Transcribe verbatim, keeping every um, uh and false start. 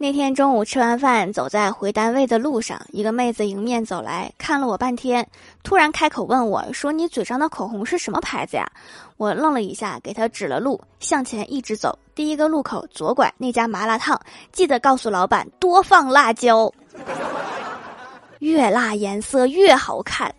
那天中午吃完饭，走在回单位的路上，一个妹子迎面走来，看了我半天，突然开口问我说：“你嘴上的口红是什么牌子呀？”我愣了一下，给她指了路，向前一直走，第一个路口左拐那家麻辣烫，记得告诉老板多放辣椒，越辣颜色越好看。